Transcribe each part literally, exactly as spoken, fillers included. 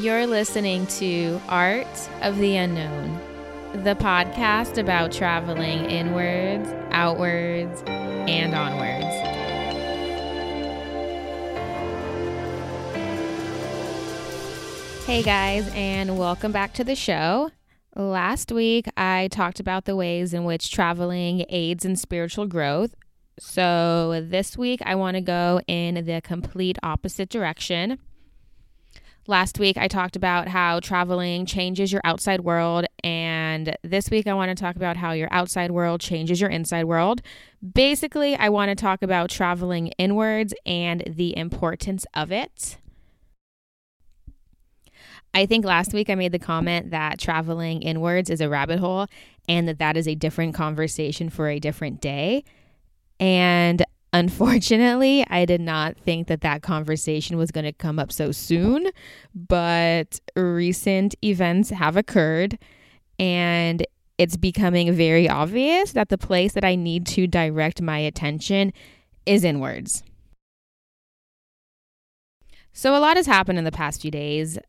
You're listening to Art of the Unknown, the podcast about traveling inwards, outwards, and onwards. Hey guys, and welcome back to the show. Last week, I talked about the ways in which traveling aids in spiritual growth. So this week, I want to go in the complete opposite direction. Last week, I talked about how traveling changes your outside world, and this week, I want to talk about how your outside world changes your inside world. Basically, I want to talk about traveling inwards and the importance of it. I think last week, I made the comment that traveling inwards is a rabbit hole, and that that is a different conversation for a different day, and unfortunately, I did not think that that conversation was going to come up so soon, but recent events have occurred, and it's becoming very obvious that the place that I need to direct my attention is inwards. So a lot has happened in the past few days.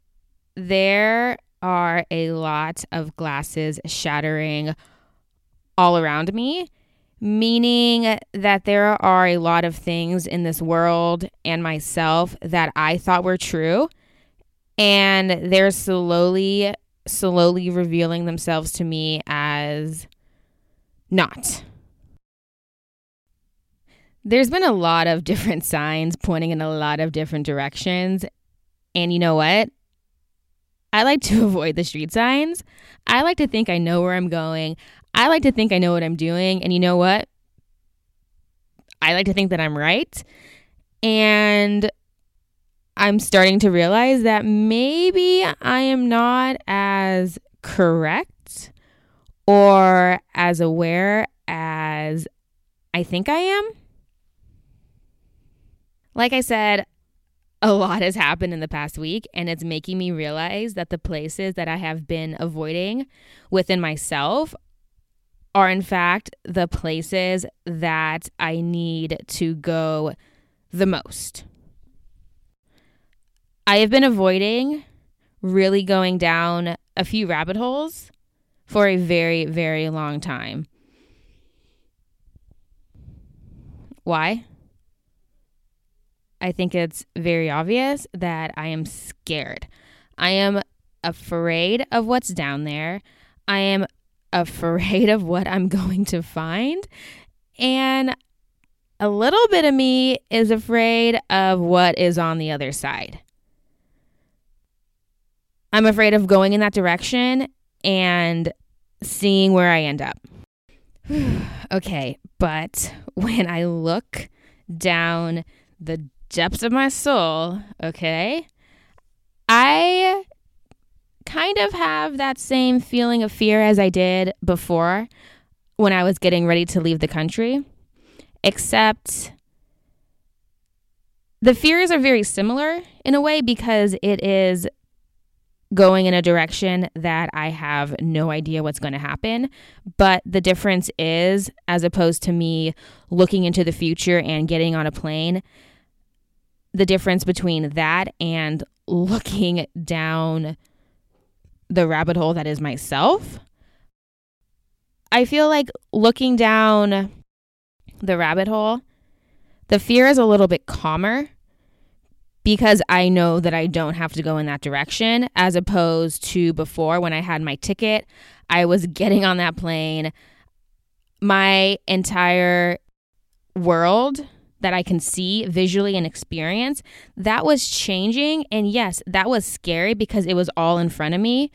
There are a lot of glasses shattering all around me, meaning that there are a lot of things in this world and myself that I thought were true, and they're slowly, slowly revealing themselves to me as not. There's been a lot of different signs pointing in a lot of different directions, and you know what? I like to avoid the street signs. I like to think I know where I'm going. I like to think I know what I'm doing, and you know what? I like to think that I'm right, and I'm starting to realize that maybe I am not as correct or as aware as I think I am. Like I said, a lot has happened in the past week, and it's making me realize that the places that I have been avoiding within myself are in fact the places that I need to go the most. I have been avoiding really going down a few rabbit holes for a very, very long time. Why? I think it's very obvious that I am scared. I am afraid of what's down there. I am afraid of what I'm going to find, and a little bit of me is afraid of what is on the other side. I'm afraid of going in that direction and seeing where I end up. Okay, but when I look down the depths of my soul, okay, I kind of have that same feeling of fear as I did before when I was getting ready to leave the country, except the fears are very similar in a way because it is going in a direction that I have no idea what's going to happen. But the difference is, as opposed to me looking into the future and getting on a plane, the difference between that and looking down the rabbit hole that is myself, I feel like looking down the rabbit hole, the fear is a little bit calmer because I know that I don't have to go in that direction, as opposed to before when I had my ticket, I was getting on that plane. My entire world that I can see visually and experience, that was changing. And yes, that was scary because it was all in front of me.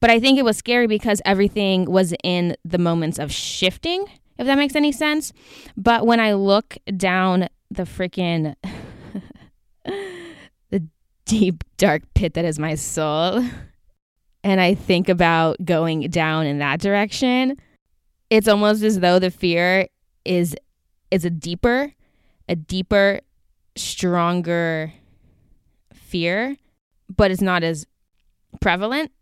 But I think it was scary because everything was in the moments of shifting, if that makes any sense. But when I look down the freaking, the deep, dark pit that is my soul, and I think about going down in that direction, it's almost as though the fear is is a deeper, a deeper, stronger fear, but it's not as prevalent.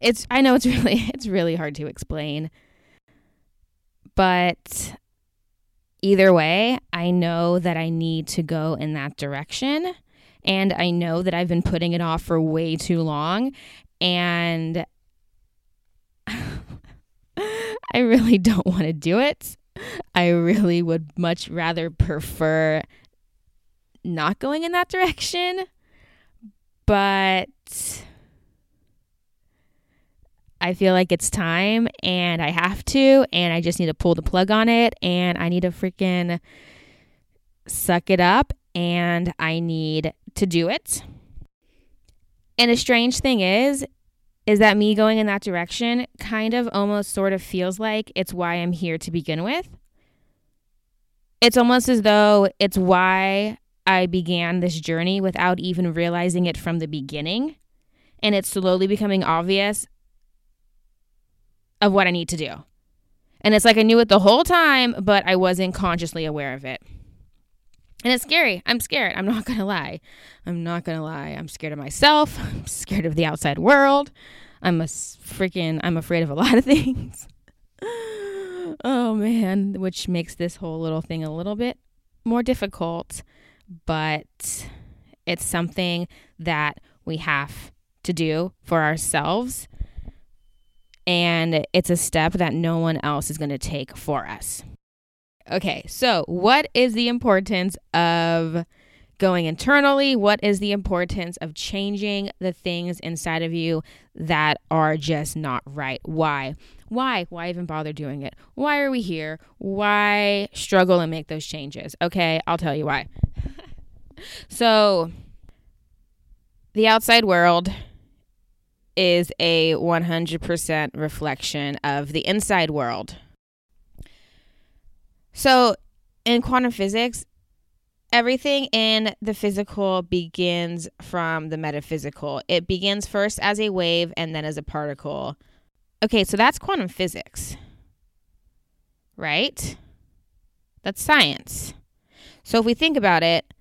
It's, I know it's really, it's really hard to explain, but either way, I know that I need to go in that direction, And I know that I've been putting it off for way too long. And I really don't want to do it. I really would much rather prefer not going in that direction. But I feel like it's time and I have to, and I just need to pull the plug on it, and I need to freaking suck it up, and I need to do it. And a strange thing is, is that me going in that direction kind of almost sort of feels like it's why I'm here to begin with. It's almost as though it's why I began this journey without even realizing it from the beginning. And it's slowly becoming obvious of what I need to do. And it's like I knew it the whole time, but I wasn't consciously aware of it. And it's scary. I'm scared. I'm not going to lie. I'm not going to lie. I'm scared of myself. I'm scared of the outside world. I'm a freaking, I'm afraid of a lot of things. Oh man, which makes this whole little thing a little bit more difficult, but it's something that we have to do for ourselves. And it's a step that no one else is going to take for us. Okay, so what is the importance of going internally? What is the importance of changing the things inside of you that are just not right? Why? Why? Why even bother doing it? Why are we here? Why struggle and make those changes? Okay, I'll tell you why. So, the outside world is a one hundred percent reflection of the inside world. So in quantum physics, everything in the physical begins from the metaphysical. It begins first as a wave and then as a particle. Okay, so that's quantum physics, right? That's science. So if we think about it,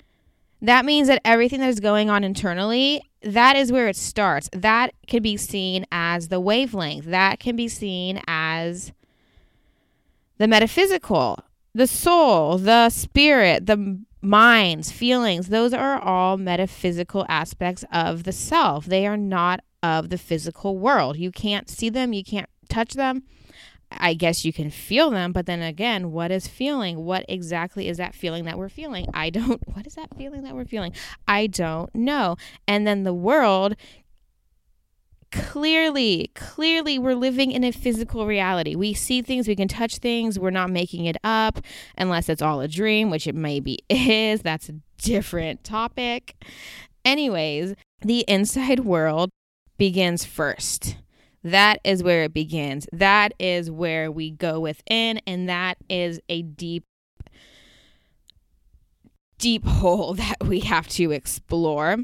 that means that everything that is going on internally, that is where it starts. That can be seen as the wavelength. That can be seen as the metaphysical, the soul, the spirit, the minds, feelings. Those are all metaphysical aspects of the self. They are not of the physical world. You can't see them. You can't touch them. I guess you can feel them, but then again, what is feeling? What exactly is that feeling that we're feeling? I don't, what is that feeling that we're feeling? I don't know. And then the world, clearly, clearly we're living in a physical reality. We see things, we can touch things, we're not making it up, unless it's all a dream, which it maybe is. That's a different topic. Anyways, the inside world begins first. That is where it begins. That is where we go within, and that is a deep, deep hole that we have to explore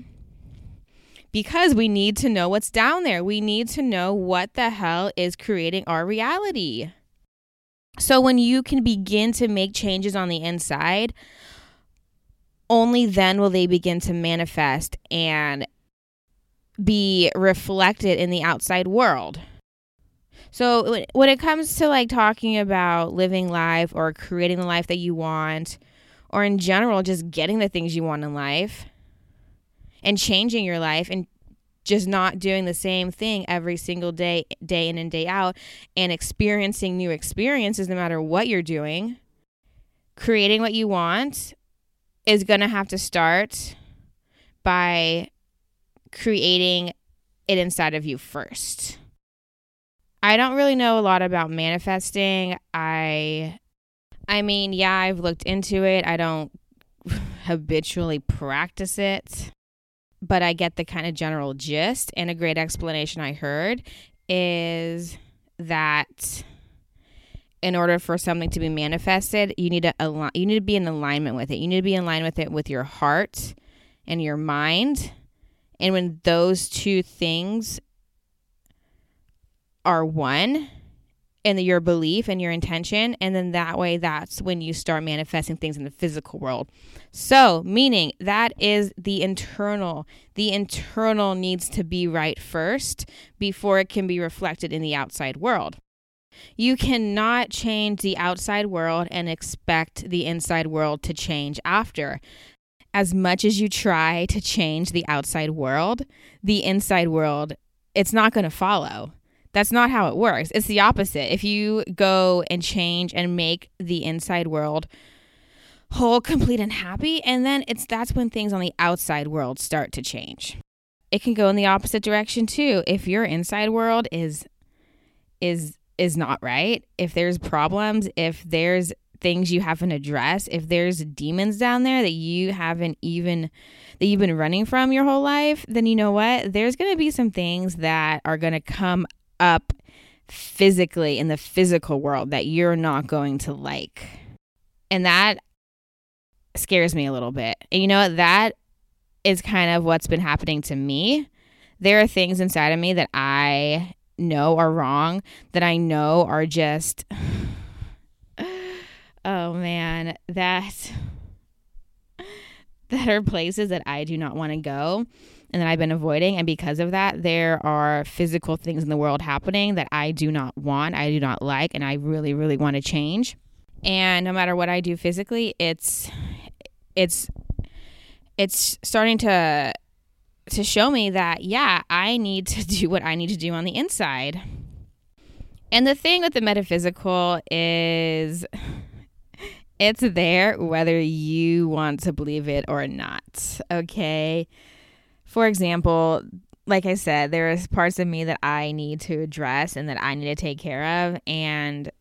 because we need to know what's down there. We need to know what the hell is creating our reality. So when you can begin to make changes on the inside, only then will they begin to manifest and be reflected in the outside world. So when it comes to like talking about living life or creating the life that you want, or in general just getting the things you want in life and changing your life and just not doing the same thing every single day, day in and day out, and experiencing new experiences no matter what you're doing, creating what you want is going to have to start by creating it inside of you first. I don't really know a lot about manifesting. I I mean, yeah, I've looked into it. I don't habitually practice it, but I get the kind of general gist. And a great explanation I heard is that in order for something to be manifested, you need to al- you need to be in alignment with it. You need to be in line with it with your heart and your mind. And when those two things are one, and your belief and your intention, and then that way, that's when you start manifesting things in the physical world. So, meaning that is the internal. The internal needs to be right first before it can be reflected in the outside world. You cannot change the outside world and expect the inside world to change after. as much as you try to change the outside world, the inside world, it's not going to follow. That's not how it works. It's the opposite. If you go and change and make the inside world whole, complete, and happy, and then it's that's when things on the outside world start to change. It can go in the opposite direction too. If your inside world is is is not right, if there's problems, if there's things you haven't addressed, if there's demons down there that you haven't even that you've been running from your whole life, then you know what? There's going to be some things that are going to come up physically in the physical world that you're not going to like. And that scares me a little bit. And you know what? That is kind of what's been happening to me. There are things inside of me that I know are wrong, that I know are just oh man, that that are places that I do not want to go and that I've been avoiding, and because of that there are physical things in the world happening that I do not want, I do not like, and I really really want to change. And no matter what I do physically, it's it's it's starting to to show me that, yeah, I need to do what I need to do on the inside. And the thing with the metaphysical is it's there whether you want to believe it or not, okay? For example, like I said, there are parts of me that I need to address and that I need to take care of, and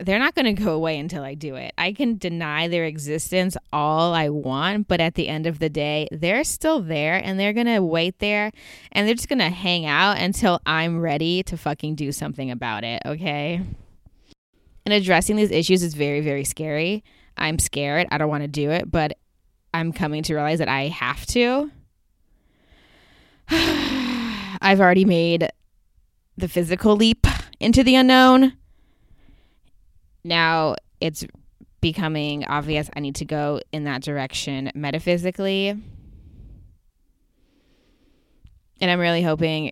they're not going to go away until I do it. I can deny their existence all I want, but at the end of the day, they're still there and they're going to wait there and they're just going to hang out until I'm ready to fucking do something about it, okay? And addressing these issues is very, very scary. I'm scared. I don't want to do it, but I'm coming to realize that I have to. I've already made the physical leap into the unknown. Now it's becoming obvious I need to go in that direction metaphysically. And I'm really hoping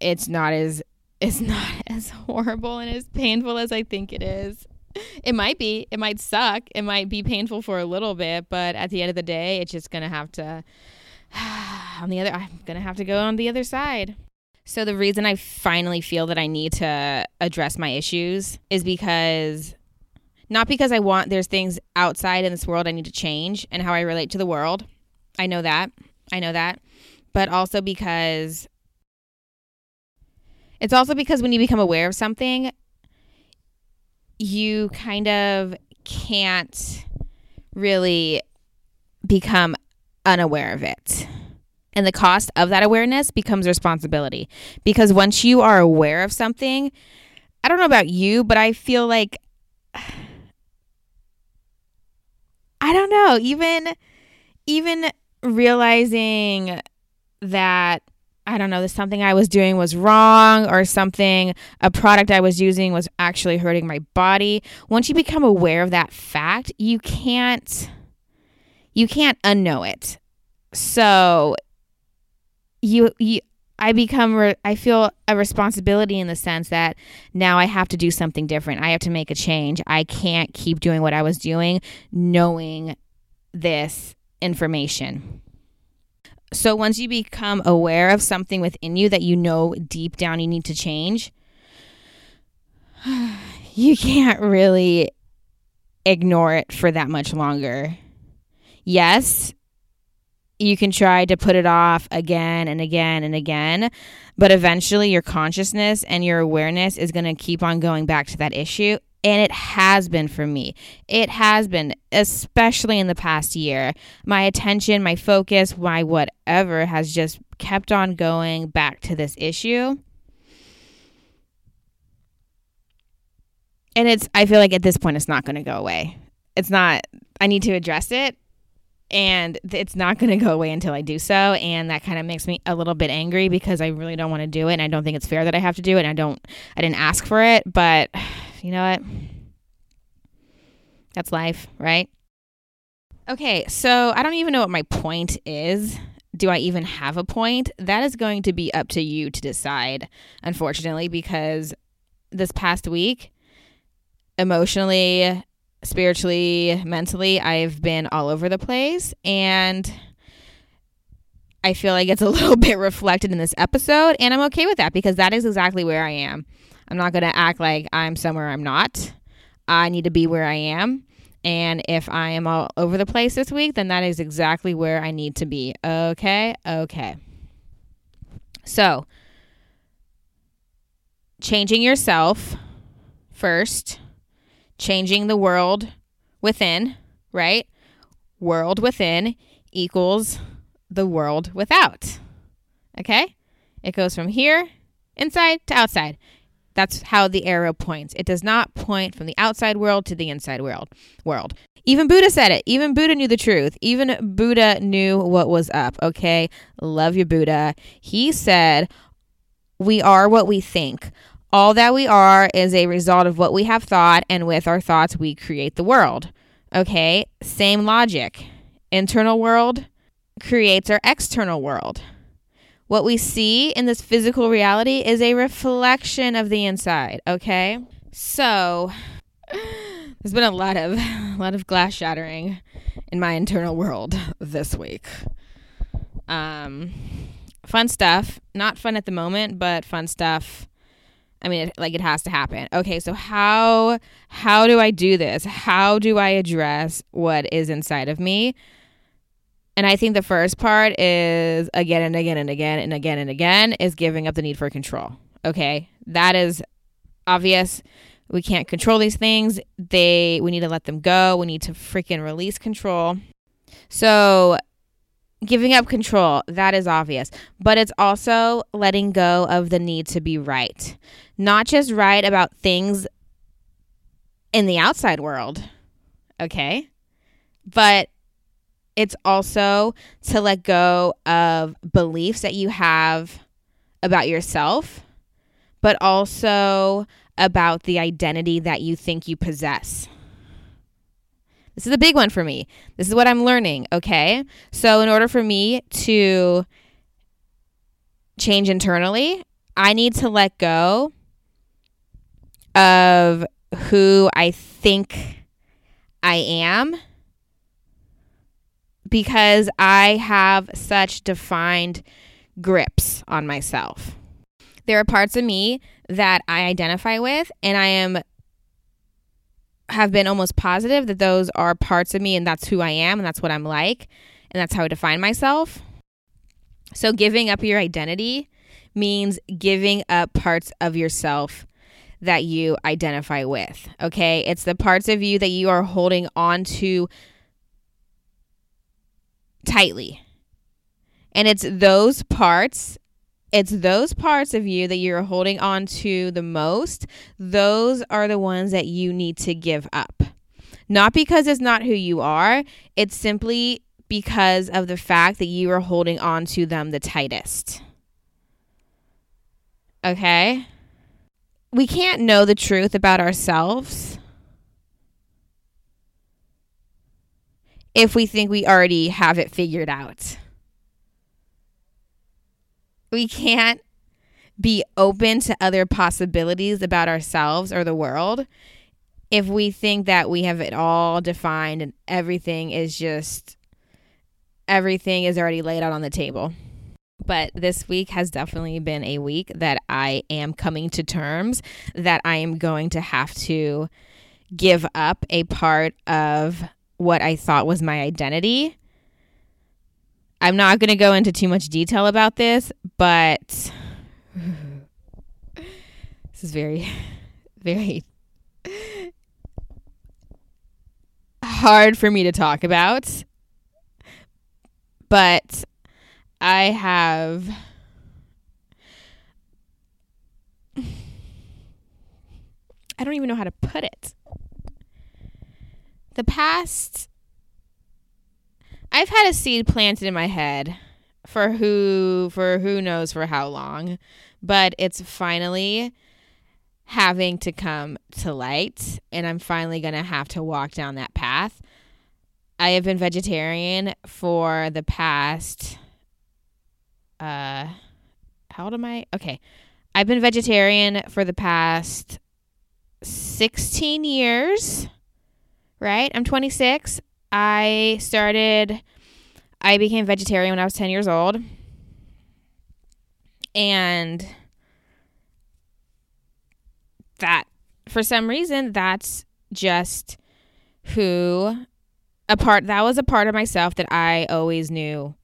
it's not as it's not as horrible and as painful as I think it is. It might be. It might suck. It might be painful for a little bit, but at the end of the day, it's just going to have to on the other I'm going to have to go on the other side. So the reason I finally feel that I need to address my issues is because, not because I want, there's things outside in this world I need to change and how I relate to the world. I know that. I know that. But also because, it's also because when you become aware of something, you kind of can't really become unaware of it. And the cost of that awareness becomes responsibility. Because once you are aware of something, I don't know about you, but I feel like, I don't know, even even realizing that, I don't know, that something I was doing was wrong or something, a product I was using was actually hurting my body. Once you become aware of that fact, you can't, you can't unknow it. So You, you, I become, re- I feel a responsibility in the sense that now I have to do something different. I have to make a change. I can't keep doing what I was doing, knowing this information. So once you become aware of something within you that you know deep down you need to change, you can't really ignore it for that much longer. Yes. You can try to put it off again and again and again, but eventually your consciousness and your awareness is going to keep on going back to that issue. And it has been for me. It has been, especially in the past year. My attention, my focus, my whatever has just kept on going back to this issue. And it's, I feel like at this point, it's not going to go away. It's not, I need to address it. And it's not going to go away until I do so. And that kind of makes me a little bit angry because I really don't want to do it. And I don't think it's fair that I have to do it. And I don't, I didn't ask for it. But you know what? That's life, right? Okay. So I don't even know what my point is. Do I even have a point? That is going to be up to you to decide, unfortunately, because this past week, emotionally, spiritually, mentally, I've been all over the place, and I feel like it's a little bit reflected in this episode, and I'm okay with that because that is exactly where I am. I'm not going to act like I'm somewhere I'm not. I need to be where I am, and if I am all over the place this week, then that is exactly where I need to be. Okay, okay. So, changing yourself first, changing the world within, right? World within equals the world without, okay? It goes from here, inside to outside. That's how the arrow points. It does not point from the outside world to the inside world. World. Even Buddha said it. Even Buddha knew the truth. Even Buddha knew what was up, okay? Love you, Buddha. He said, we are what we think. All that we are is a result of what we have thought, and with our thoughts, we create the world, okay? Same logic. Internal world creates our external world. What we see in this physical reality is a reflection of the inside, okay? So there's been a lot of a lot of glass shattering in my internal world this week. Um, fun stuff. Not fun at the moment, but fun stuff. I mean, it, like it has to happen. Okay, so how how do I do this? How do I address what is inside of me? And I think the first part is again and again and again and again and again is giving up the need for control. Okay, that is obvious. We can't control these things. They, we need to let them go. We need to freaking release control. So giving up control, that is obvious. But it's also letting go of the need to be right. Not just right about things in the outside world. Okay, but it's also to let go of beliefs that you have about yourself, but also about the identity that you think you possess. This is a big one for me. This is what I'm learning, okay? So in order for me to change internally, I need to let go of who I think I am, because I have such defined grips on myself. There are parts of me that I identify with, and I am have been almost positive that those are parts of me, and that's who I am, and that's what I'm like, and that's how I define myself. So giving up your identity means giving up parts of yourself that you identify with, okay? It's the parts of you that you are holding on to tightly. And it's those parts, it's those parts of you that you're holding on to the most. Those are the ones that you need to give up. Not because it's not who you are, it's simply because of the fact that you are holding on to them the tightest. Okay? We can't know the truth about ourselves if we think we already have it figured out. We can't be open to other possibilities about ourselves or the world if we think that we have it all defined and everything is just, everything is already laid out on the table. But this week has definitely been a week that I am coming to terms that I am going to have to give up a part of what I thought was my identity. I'm not going to go into too much detail about this, but this is very, very hard for me to talk about. But I have I don't even know how to put it. The past, I've had a seed planted in my head for who, for who knows for how long, but it's finally having to come to light, and I'm finally going to have to walk down that path. I have been vegetarian for the past, uh, how old am I? Okay. I've been vegetarian for the past sixteen years. right? I'm twenty-six. I started, I became vegetarian when I was ten years old. And that, for some reason, that's just who, a part, that was a part of myself that I always knew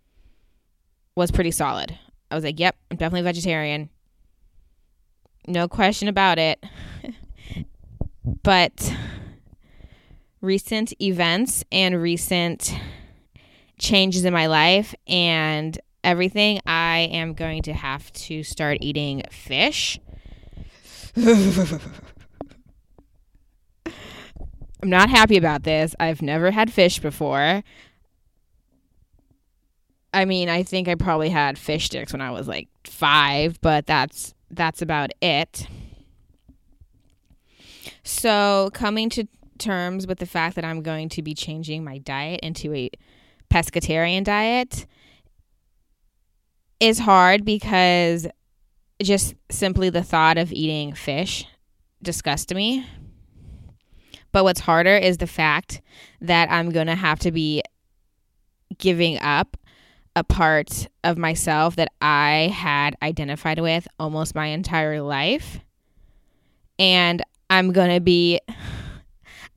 was pretty solid. I was like, yep, I'm definitely vegetarian. No question about it. But recent events and recent changes in my life and everything, I am going to have to start eating fish. I'm not happy about this. I've never had fish before. I mean, I think I probably had fish sticks when I was like five, but that's that's about it. So coming to terms with the fact that I'm going to be changing my diet into a pescatarian diet is hard, because just simply the thought of eating fish disgusts me. But what's harder is the fact that I'm going to have to be giving up a part of myself that I had identified with almost my entire life. And I'm going to be,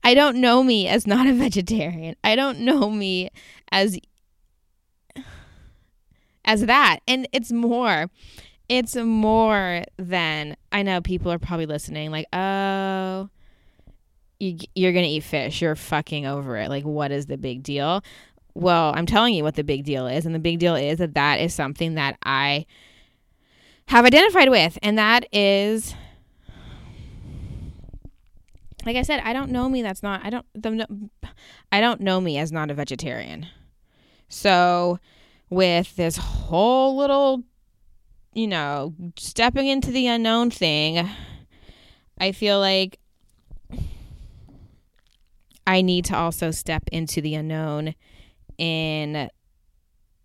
I don't know me as not a vegetarian. I don't know me as as that. And it's more. It's more than, I know people are probably listening like, oh, you, you're going to eat fish. You're fucking over it. Like, what is the big deal? Well, I'm telling you what the big deal is. And the big deal is that that is something that I have identified with. And that is, like I said, I don't know me. That's not, I don't, the, I don't know me as not a vegetarian. So with this whole little, you know, stepping into the unknown thing, I feel like I need to also step into the unknown in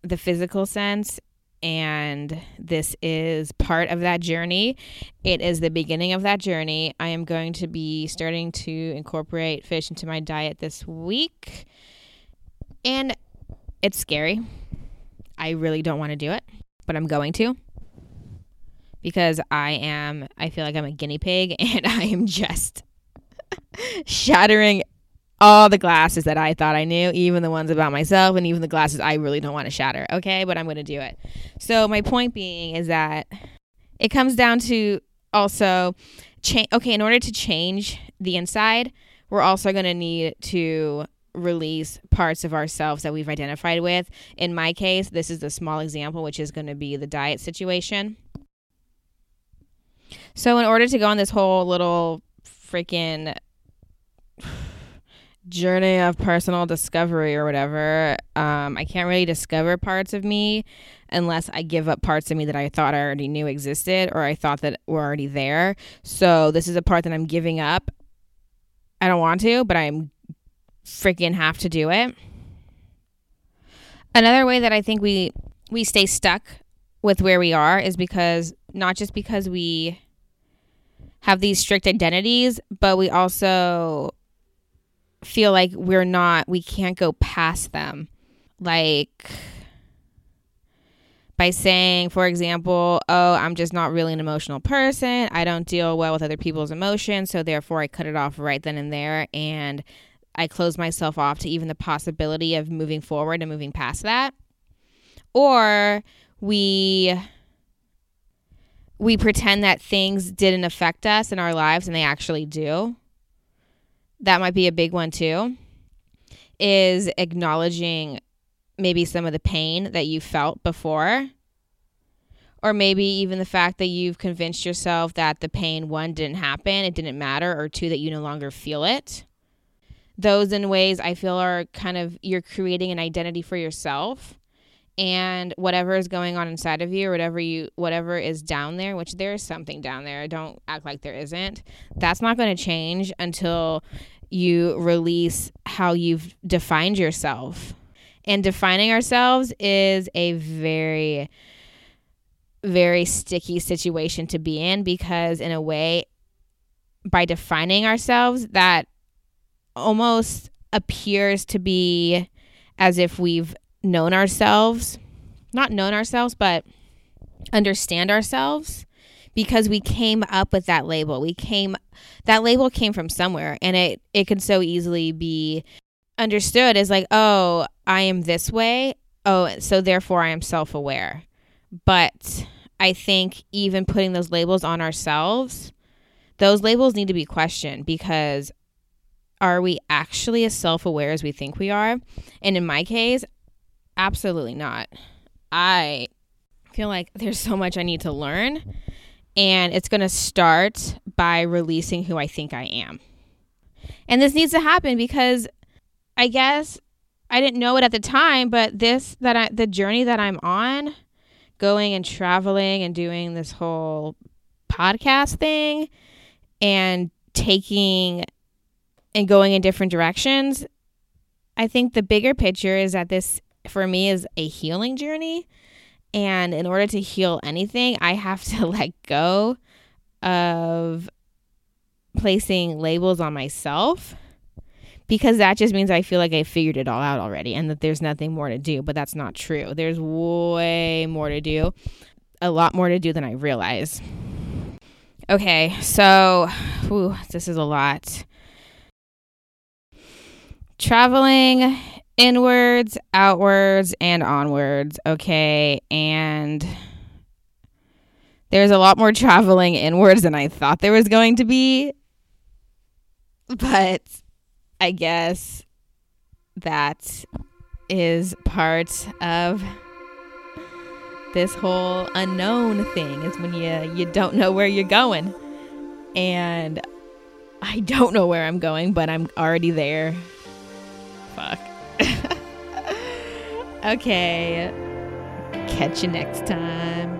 the physical sense. And this is part of that journey. It is the beginning of that journey. I am going to be starting to incorporate fish into my diet this week. And it's scary. I really don't want to do it, but I'm going to. Because I am, I feel like I'm a guinea pig, and I am just shattering all the glasses that I thought I knew, even the ones about myself, and even the glasses I really don't want to shatter, okay? But I'm going to do it. So my point being is that it comes down to also, cha- okay, in order to change the inside, we're also going to need to release parts of ourselves that we've identified with. In my case, this is a small example, which is going to be the diet situation. So in order to go on this whole little freaking journey of personal discovery or whatever, um, I can't really discover parts of me unless I give up parts of me that I thought I already knew existed, or I thought that were already there. So this is a part that I'm giving up. I don't want to, but I'm freaking have to do it. Another way that I think we, we stay stuck with where we are is because, not just because we have these strict identities, but we also feel like we're not, we can't go past them. Like by saying, for example, oh, I'm just not really an emotional person. I don't deal well with other people's emotions. So therefore I cut it off right then and there. And I close myself off to even the possibility of moving forward and moving past that. Or we... we pretend that things didn't affect us in our lives, and they actually do. That might be a big one too, is acknowledging maybe some of the pain that you felt before, or maybe even the fact that you've convinced yourself that the pain, one, didn't happen, it didn't matter, or two, that you no longer feel it. Those in ways I feel are kind of, you're creating an identity for yourself. And whatever is going on inside of you, or whatever you, whatever is down there, which there is something down there, don't act like there isn't, that's not going to change until you release how you've defined yourself. And defining ourselves is a very, very sticky situation to be in, because in a way, by defining ourselves, that almost appears to be as if we've known ourselves, not known ourselves, but understand ourselves, because we came up with that label. We came, that label came from somewhere, and it, it can so easily be understood as like, oh, I am this way. Oh, so therefore I am self-aware. But I think even putting those labels on ourselves, those labels need to be questioned, because are we actually as self-aware as we think we are? And in my case, absolutely not. I feel like there's so much I need to learn, and it's going to start by releasing who I think I am. And this needs to happen because I guess I didn't know it at the time, but this that I, the journey that I'm on, going and traveling and doing this whole podcast thing and taking and going in different directions, I think the bigger picture is that this, for me, is a healing journey. And in order to heal anything, I have to let go of placing labels on myself, because that just means I feel like I figured it all out already and that there's nothing more to do. But that's not true. There's way more to do, a lot more to do than I realize. Okay, so whew, this is a lot. Traveling inwards, outwards, and onwards, okay? And there's a lot more traveling inwards than I thought there was going to be. But I guess that is part of this whole unknown thing, is when you, you don't know where you're going. And I don't know where I'm going, but I'm already there. Fuck. Okay. Catch you next time.